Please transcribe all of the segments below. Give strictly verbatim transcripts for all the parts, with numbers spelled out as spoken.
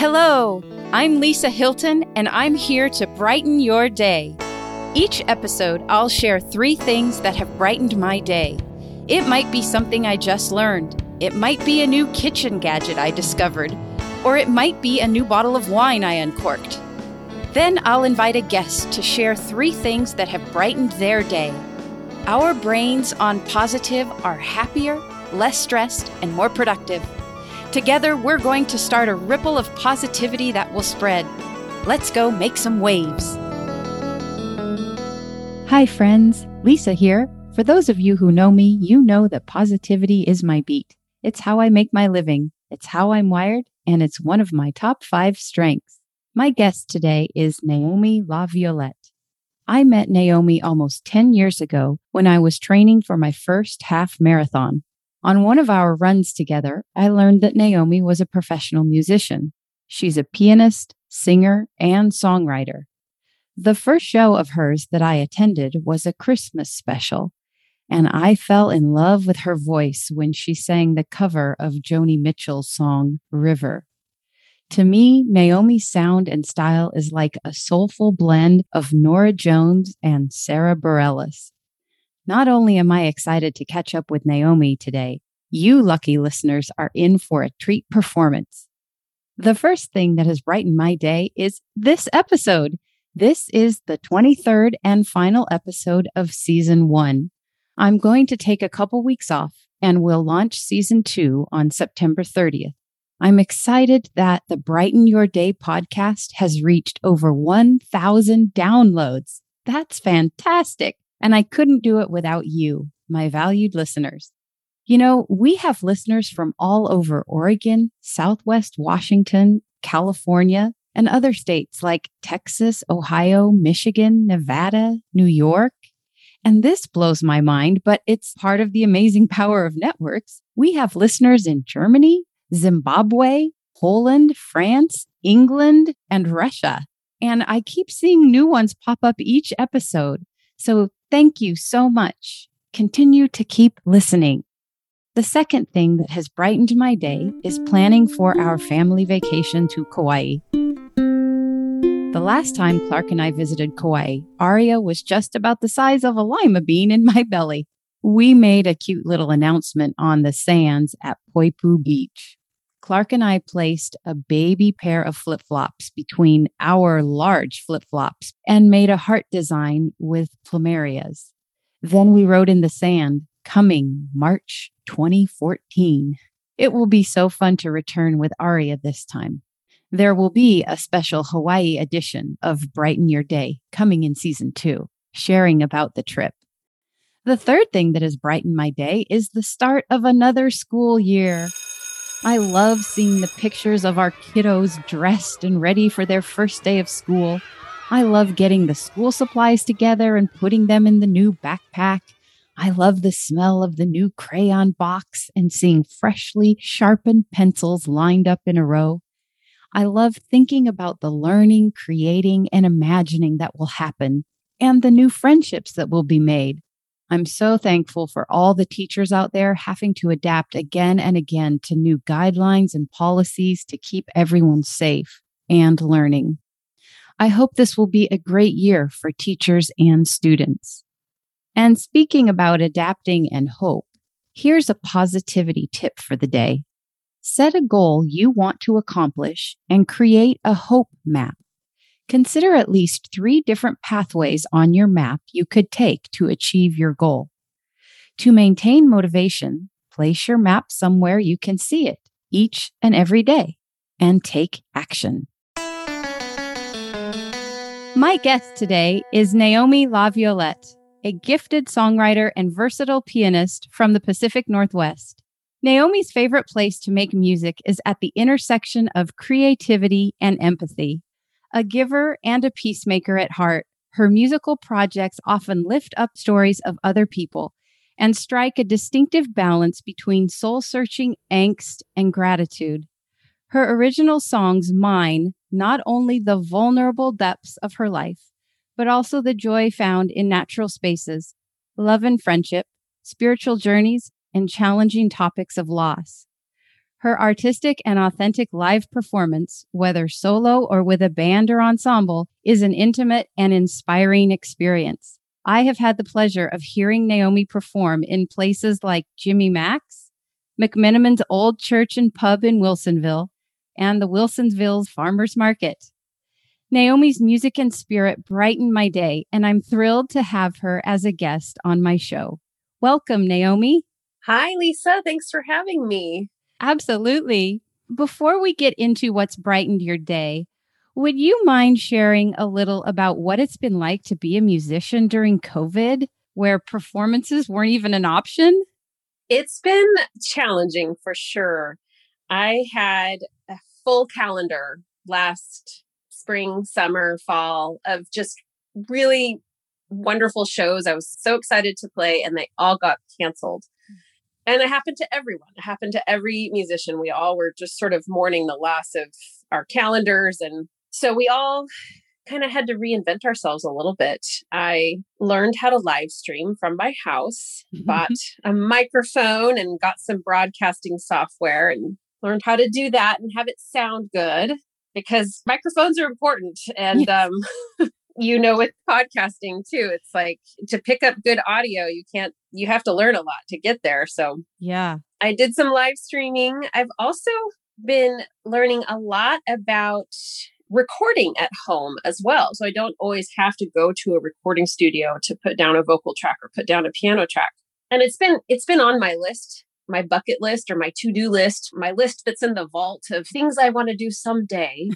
Hello, I'm Lisa Hilton, and I'm here to brighten your day. Each episode, I'll share three things that have brightened my day. It might be something I just learned. It might be a new kitchen gadget I discovered. Or it might be a new bottle of wine I uncorked. Then I'll invite a guest to share three things that have brightened their day. Our brains on Positive are happier, less stressed, and more productive. Together, we're going to start a ripple of positivity that will spread. Let's go make some waves. Hi, friends. Lisa here. For those of you who know me, you know that positivity is my beat. It's how I make my living. It's how I'm wired, and it's one of my top five strengths. My guest today is Naomi LaViolette. I met Naomi almost ten years ago when I was training for my first half marathon. On one of our runs together, I learned that Naomi was a professional musician. She's a pianist, singer, and songwriter. The first show of hers that I attended was a Christmas special, and I fell in love with her voice when she sang the cover of Joni Mitchell's song, River. To me, Naomi's sound and style is like a soulful blend of Norah Jones and Sarah Bareilles. Not only am I excited to catch up with Naomi today, you lucky listeners are in for a treat performance. The first thing that has brightened my day is this episode. This is the twenty-third and final episode of Season one. I'm going to take a couple weeks off and we'll launch Season two on September thirtieth. I'm excited that the Brighten Your Day podcast has reached over one thousand downloads. That's fantastic. And I couldn't do it without you, my valued listeners. You know, we have listeners from all over Oregon, Southwest Washington, California, and other states like Texas, Ohio, Michigan, Nevada, New York. And this blows my mind, but it's part of the amazing power of networks. We have listeners in Germany, Zimbabwe, Poland, France, England, and Russia. And I keep seeing new ones pop up each episode. So thank you so much. Continue to keep listening. The second thing that has brightened my day is planning for our family vacation to Kauai. The last time Clark and I visited Kauai, Aria was just about the size of a lima bean in my belly. We made a cute little announcement on the sands at Poipu Beach. Clark and I placed a baby pair of flip-flops between our large flip-flops and made a heart design with plumerias. Then we wrote in the sand, coming March twenty fourteen. It will be so fun to return with Aria this time. There will be a special Hawaii edition of Brighten Your Day coming in Season two, sharing about the trip. The third thing that has brightened my day is the start of another school year. I love seeing the pictures of our kiddos dressed and ready for their first day of school. I love getting the school supplies together and putting them in the new backpack. I love the smell of the new crayon box and seeing freshly sharpened pencils lined up in a row. I love thinking about the learning, creating, and imagining that will happen and the new friendships that will be made. I'm so thankful for all the teachers out there having to adapt again and again to new guidelines and policies to keep everyone safe and learning. I hope this will be a great year for teachers and students. And speaking about adapting and hope, here's a positivity tip for the day. Set a goal you want to accomplish and create a hope map. Consider at least three different pathways on your map you could take to achieve your goal. To maintain motivation, place your map somewhere you can see it each and every day and take action. My guest today is Naomi LaViolette, a gifted songwriter and versatile pianist from the Pacific Northwest. Naomi's favorite place to make music is at the intersection of creativity and empathy. A giver and a peacemaker at heart, her musical projects often lift up stories of other people and strike a distinctive balance between soul-searching angst and gratitude. Her original songs mine not only the vulnerable depths of her life, but also the joy found in natural spaces, love and friendship, spiritual journeys, and challenging topics of loss. Her artistic and authentic live performance, whether solo or with a band or ensemble, is an intimate and inspiring experience. I have had the pleasure of hearing Naomi perform in places like Jimmy Max, McMinniman's Old Church and Pub in Wilsonville, and the Wilsonville Farmers Market. Naomi's music and spirit brighten my day, and I'm thrilled to have her as a guest on my show. Welcome, Naomi. Hi, Lisa. Thanks for having me. Absolutely. Before we get into what's brightened your day, would you mind sharing a little about what it's been like to be a musician during COVID, where performances weren't even an option? It's been challenging for sure. I had a full calendar last spring, summer, fall of just really wonderful shows. I was so excited to play, and they all got canceled. And it happened to everyone. It happened to every musician. We all were just sort of mourning the loss of our calendars. And so we all kind of had to reinvent ourselves a little bit. I learned how to live stream from my house, mm-hmm. bought a microphone and got some broadcasting software and learned how to do that and have it sound good, because microphones are important. And yes. um, you know, with podcasting too, it's like to pick up good audio, you can't, you have to learn a lot to get there. So yeah, I did some live streaming. I've also been learning a lot about recording at home as well. So I don't always have to go to a recording studio to put down a vocal track or put down a piano track. And it's been, it's been on my list, my bucket list or my to-do list, my list that's in the vault of things I want to do someday.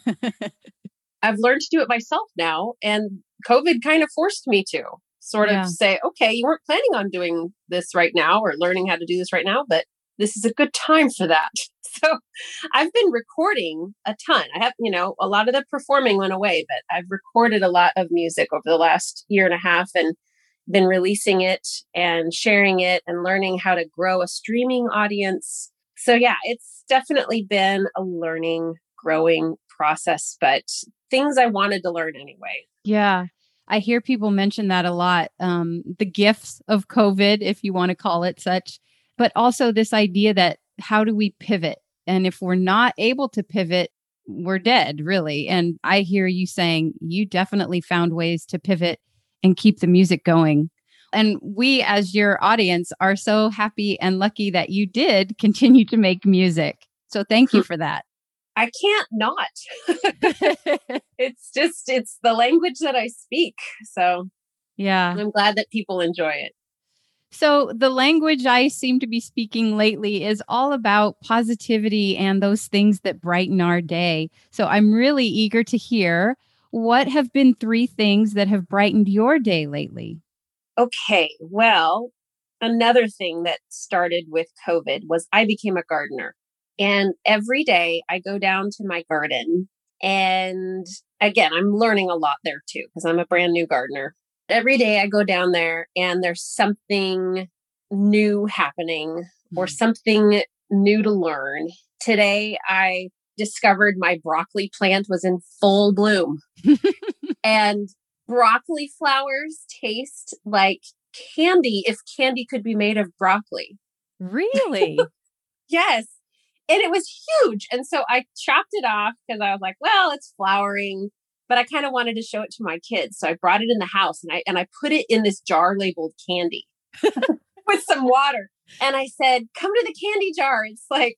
I've learned to do it myself now. And COVID kind of forced me to sort of yeah. say, okay, you weren't planning on doing this right now or learning how to do this right now, but this is a good time for that. So I've been recording a ton. I have, you know, a lot of the performing went away, but I've recorded a lot of music over the last year and a half and been releasing it and sharing it and learning how to grow a streaming audience. So yeah, it's definitely been a learning, growing process, but things I wanted to learn anyway. Yeah. I hear people mention that a lot. Um, the gifts of COVID, if you want to call it such, but also this idea that how do we pivot? And if we're not able to pivot, we're dead, really. And I hear you saying you definitely found ways to pivot and keep the music going. And we, as your audience, are so happy and lucky that you did continue to make music. So thank you for that. I can't not. It's just, it's the language that I speak. So yeah, I'm glad that people enjoy it. So the language I seem to be speaking lately is all about positivity and those things that brighten our day. So I'm really eager to hear, what have been three things that have brightened your day lately? Okay, well, another thing that started with COVID was I became a gardener. And every day I go down to my garden. And again, I'm learning a lot there too, because I'm a brand new gardener. Every day I go down there and there's something new happening or something new to learn. Today, I discovered my broccoli plant was in full bloom and broccoli flowers taste like candy if candy could be made of broccoli. Really? Yes. And it was huge. And so I chopped it off because I was like, well, it's flowering. But I kind of wanted to show it to my kids. So I brought it in the house and I and I put it in this jar labeled candy with some water. And I said, come to the candy jar. It's like,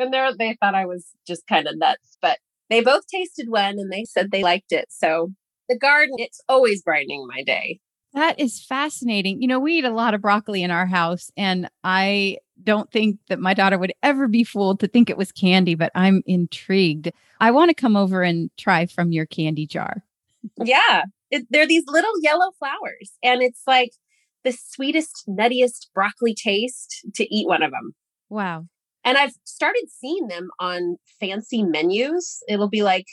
and they thought I was just kind of nuts. But they both tasted one and they said they liked it. So the garden, it's always brightening my day. That is fascinating. You know, we eat a lot of broccoli in our house, and I don't think that my daughter would ever be fooled to think it was candy, but I'm intrigued. I want to come over and try from your candy jar. Yeah. It, they're these little yellow flowers, and it's like the sweetest, nuttiest broccoli taste to eat one of them. Wow. And I've started seeing them on fancy menus. It'll be like,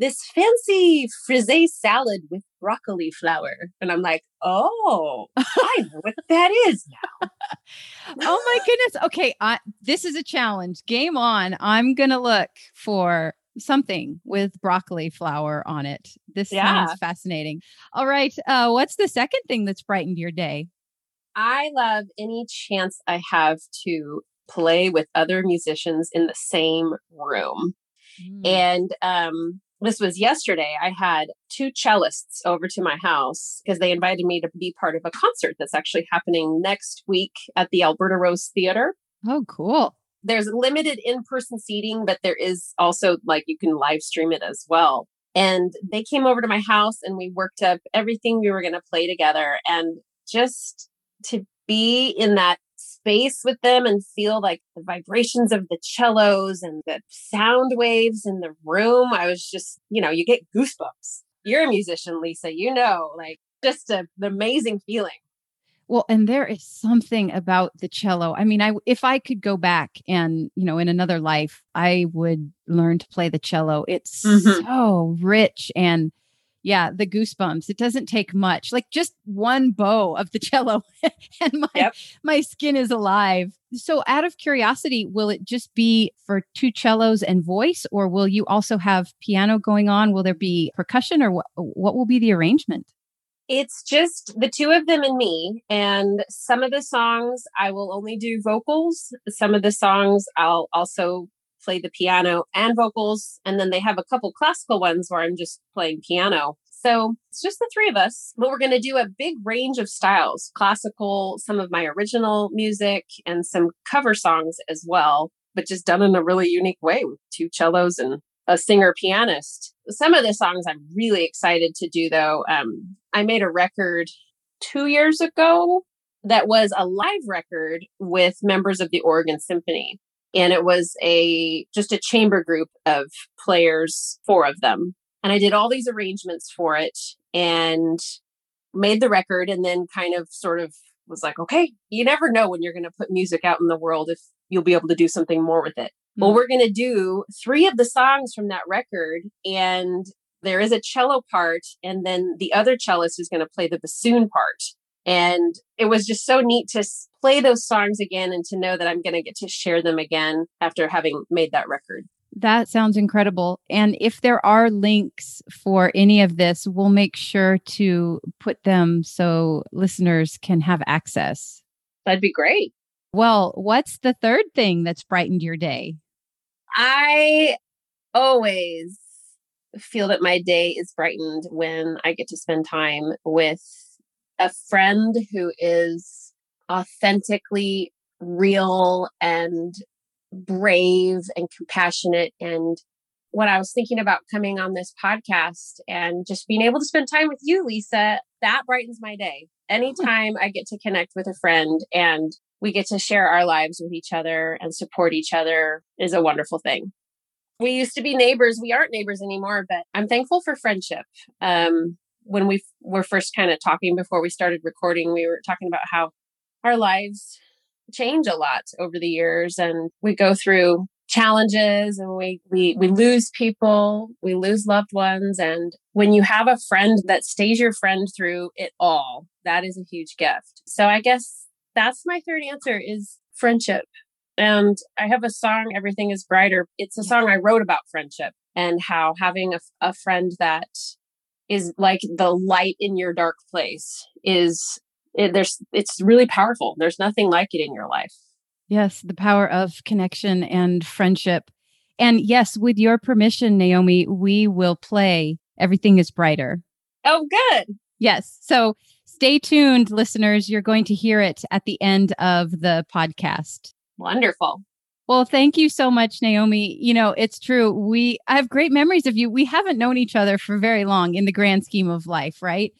this fancy frisée salad with broccoli flower. And I'm like, oh, I know what that is now. Oh, my goodness. Okay, I, this is a challenge. Game on. I'm going to look for something with broccoli flower on it. This yeah. sounds fascinating. All right. Uh, what's the second thing that's brightened your day? I love any chance I have to play with other musicians in the same room. Mm. And um, this was yesterday. I had two cellists over to my house because they invited me to be part of a concert that's actually happening next week at the Alberta Rose Theater. Oh, cool. There's limited in-person seating, but there is also like you can live stream it as well. And they came over to my house and we worked up everything we were going to play together. And just to be in that space with them and feel like the vibrations of the cellos and the sound waves in the room, I was just, you know, you get goosebumps. You're a musician, Lisa, you know, like just a, an amazing feeling. Well, and there is something about the cello. I mean, I if I could go back and, you know, in another life, I would learn to play the cello. It's mm-hmm. so rich. And yeah, the goosebumps. It doesn't take much. Like just one bow of the cello and my yep. my skin is alive. So out of curiosity, will it just be for two cellos and voice, or will you also have piano going on? Will there be percussion, or what, what will be the arrangement? It's just the two of them and me. And some of the songs I will only do vocals. Some of the songs I'll also play the piano and vocals. And then they have a couple classical ones where I'm just playing piano. So it's just the three of us, but we're going to do a big range of styles, classical, some of my original music, and some cover songs as well, but just done in a really unique way with two cellos and a singer pianist. Some of the songs I'm really excited to do, though. Um, I made a record two years ago that was a live record with members of the Oregon Symphony. And it was a just a chamber group of players, four of them. And I did all these arrangements for it and made the record, and then kind of sort of was like, okay, you never know when you're going to put music out in the world if you'll be able to do something more with it. Well, we're going to do three of the songs from that record, and there is a cello part, and then the other cellist is going to play the bassoon part. And it was just so neat to play those songs again and to know that I'm going to get to share them again after having made that record. That sounds incredible. And if there are links for any of this, we'll make sure to put them so listeners can have access. That'd be great. Well, what's the third thing that's brightened your day? I always feel that my day is brightened when I get to spend time with a friend who is authentically real and brave and compassionate. And when I was thinking about coming on this podcast and just being able to spend time with you, Lisa, that brightens my day. Anytime I get to connect with a friend and we get to share our lives with each other and support each other is a wonderful thing. We used to be neighbors. We aren't neighbors anymore, but I'm thankful for friendship. Um, when we f- were first kind of talking before we started recording, we were talking about how our lives change a lot over the years, and we go through challenges, and we, we, we lose people, we lose loved ones. And when you have a friend that stays your friend through it all, that is a huge gift. So I guess that's my third answer is friendship. And I have a song, Everything is Brighter. It's a song I wrote about friendship and how having a, a friend that is like the light in your dark place is it, there's it's really powerful. There's nothing like it in your life. Yes, the power of connection and friendship. And yes, with your permission, Naomi, we will play Everything is Brighter. Oh, good. Yes. So stay tuned, listeners. You're going to hear it at the end of the podcast. Wonderful. Well, thank you so much, Naomi. You know, it's true. We I have great memories of you. We haven't known each other for very long in the grand scheme of life, right?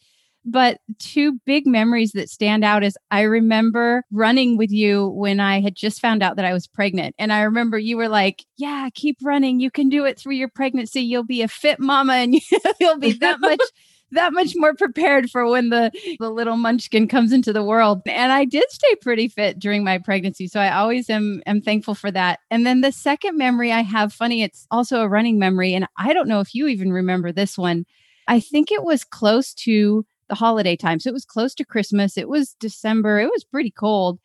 But two big memories that stand out is I remember running with you when I had just found out that I was pregnant. And I remember you were like, yeah, keep running. You can do it through your pregnancy. You'll be a fit mama and you'll be that much that much more prepared for when the, the little munchkin comes into the world. And I did stay pretty fit during my pregnancy. So I always am, am thankful for that. And then the second memory I have, funny, it's also a running memory. And I don't know if you even remember this one. I think it was close to the holiday time. So it was close to Christmas. It was December. It was pretty cold.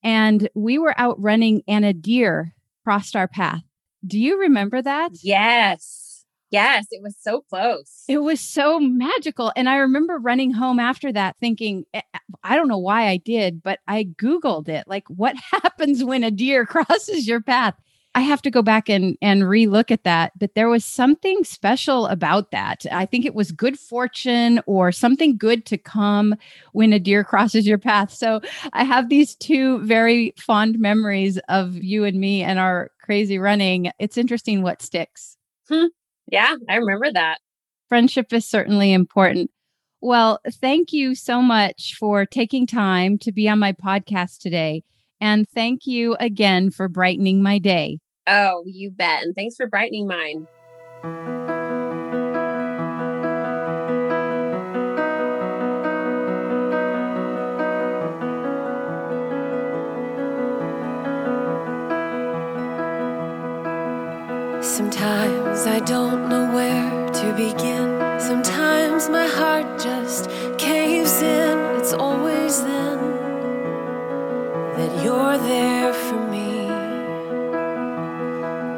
And we were out running and a deer crossed our path. Do you remember that? Yes. Yes, it was so close. It was so magical. And I remember running home after that thinking, I don't know why I did, but I Googled it. Like, what happens when a deer crosses your path? I have to go back and, and relook at that. But there was something special about that. I think it was good fortune or something good to come when a deer crosses your path. So I have these two very fond memories of you and me and our crazy running. It's interesting what sticks. Hmm. Yeah, I remember that. Friendship is certainly important. Well, thank you so much for taking time to be on my podcast today. And thank you again for brightening my day. Oh, you bet. And thanks for brightening mine. Sometimes I don't know where to begin. Sometimes my heart just caves in. It's always then that you're there for me.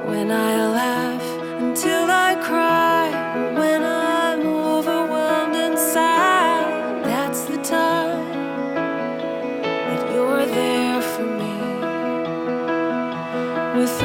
When I laugh until I cry, when I'm overwhelmed inside, that's the time that you're there for me. With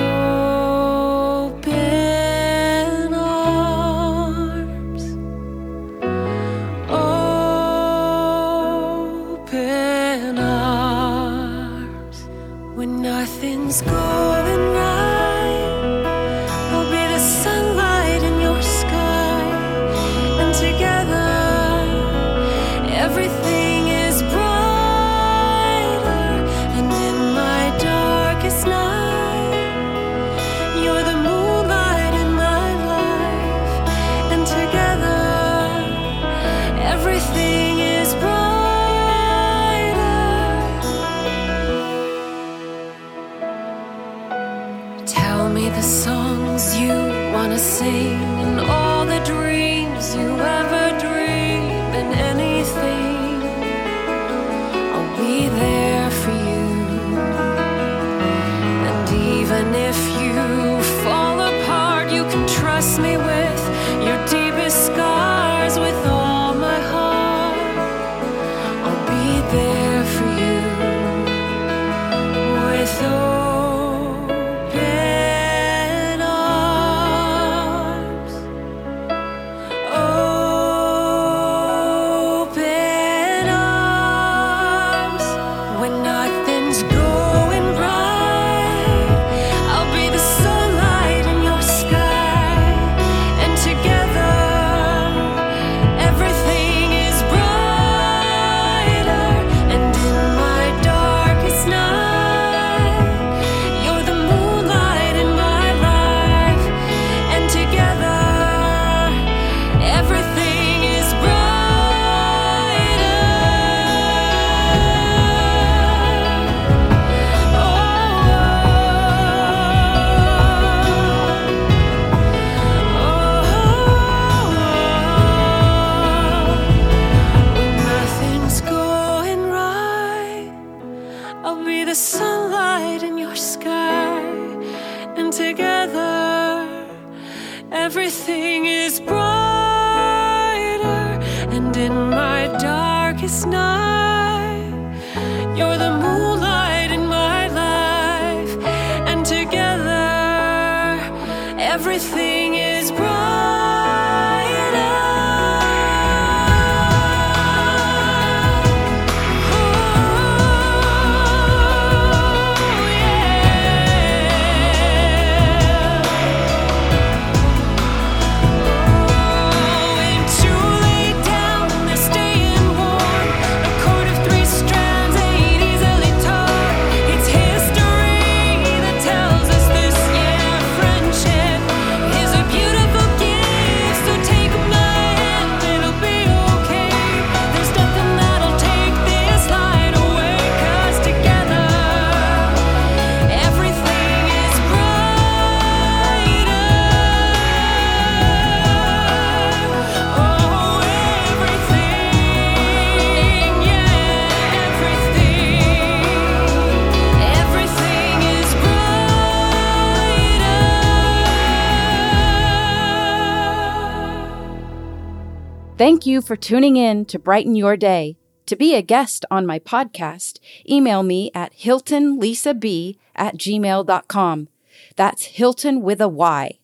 Thank you for tuning in to Brighten Your Day. To be a guest on my podcast, email me at hilton lisa b at gmail dot com. That's Hilton with a Y.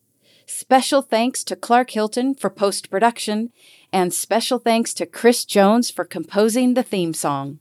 Special thanks to Clark Hilton for post-production, and special thanks to Chris Jones for composing the theme song.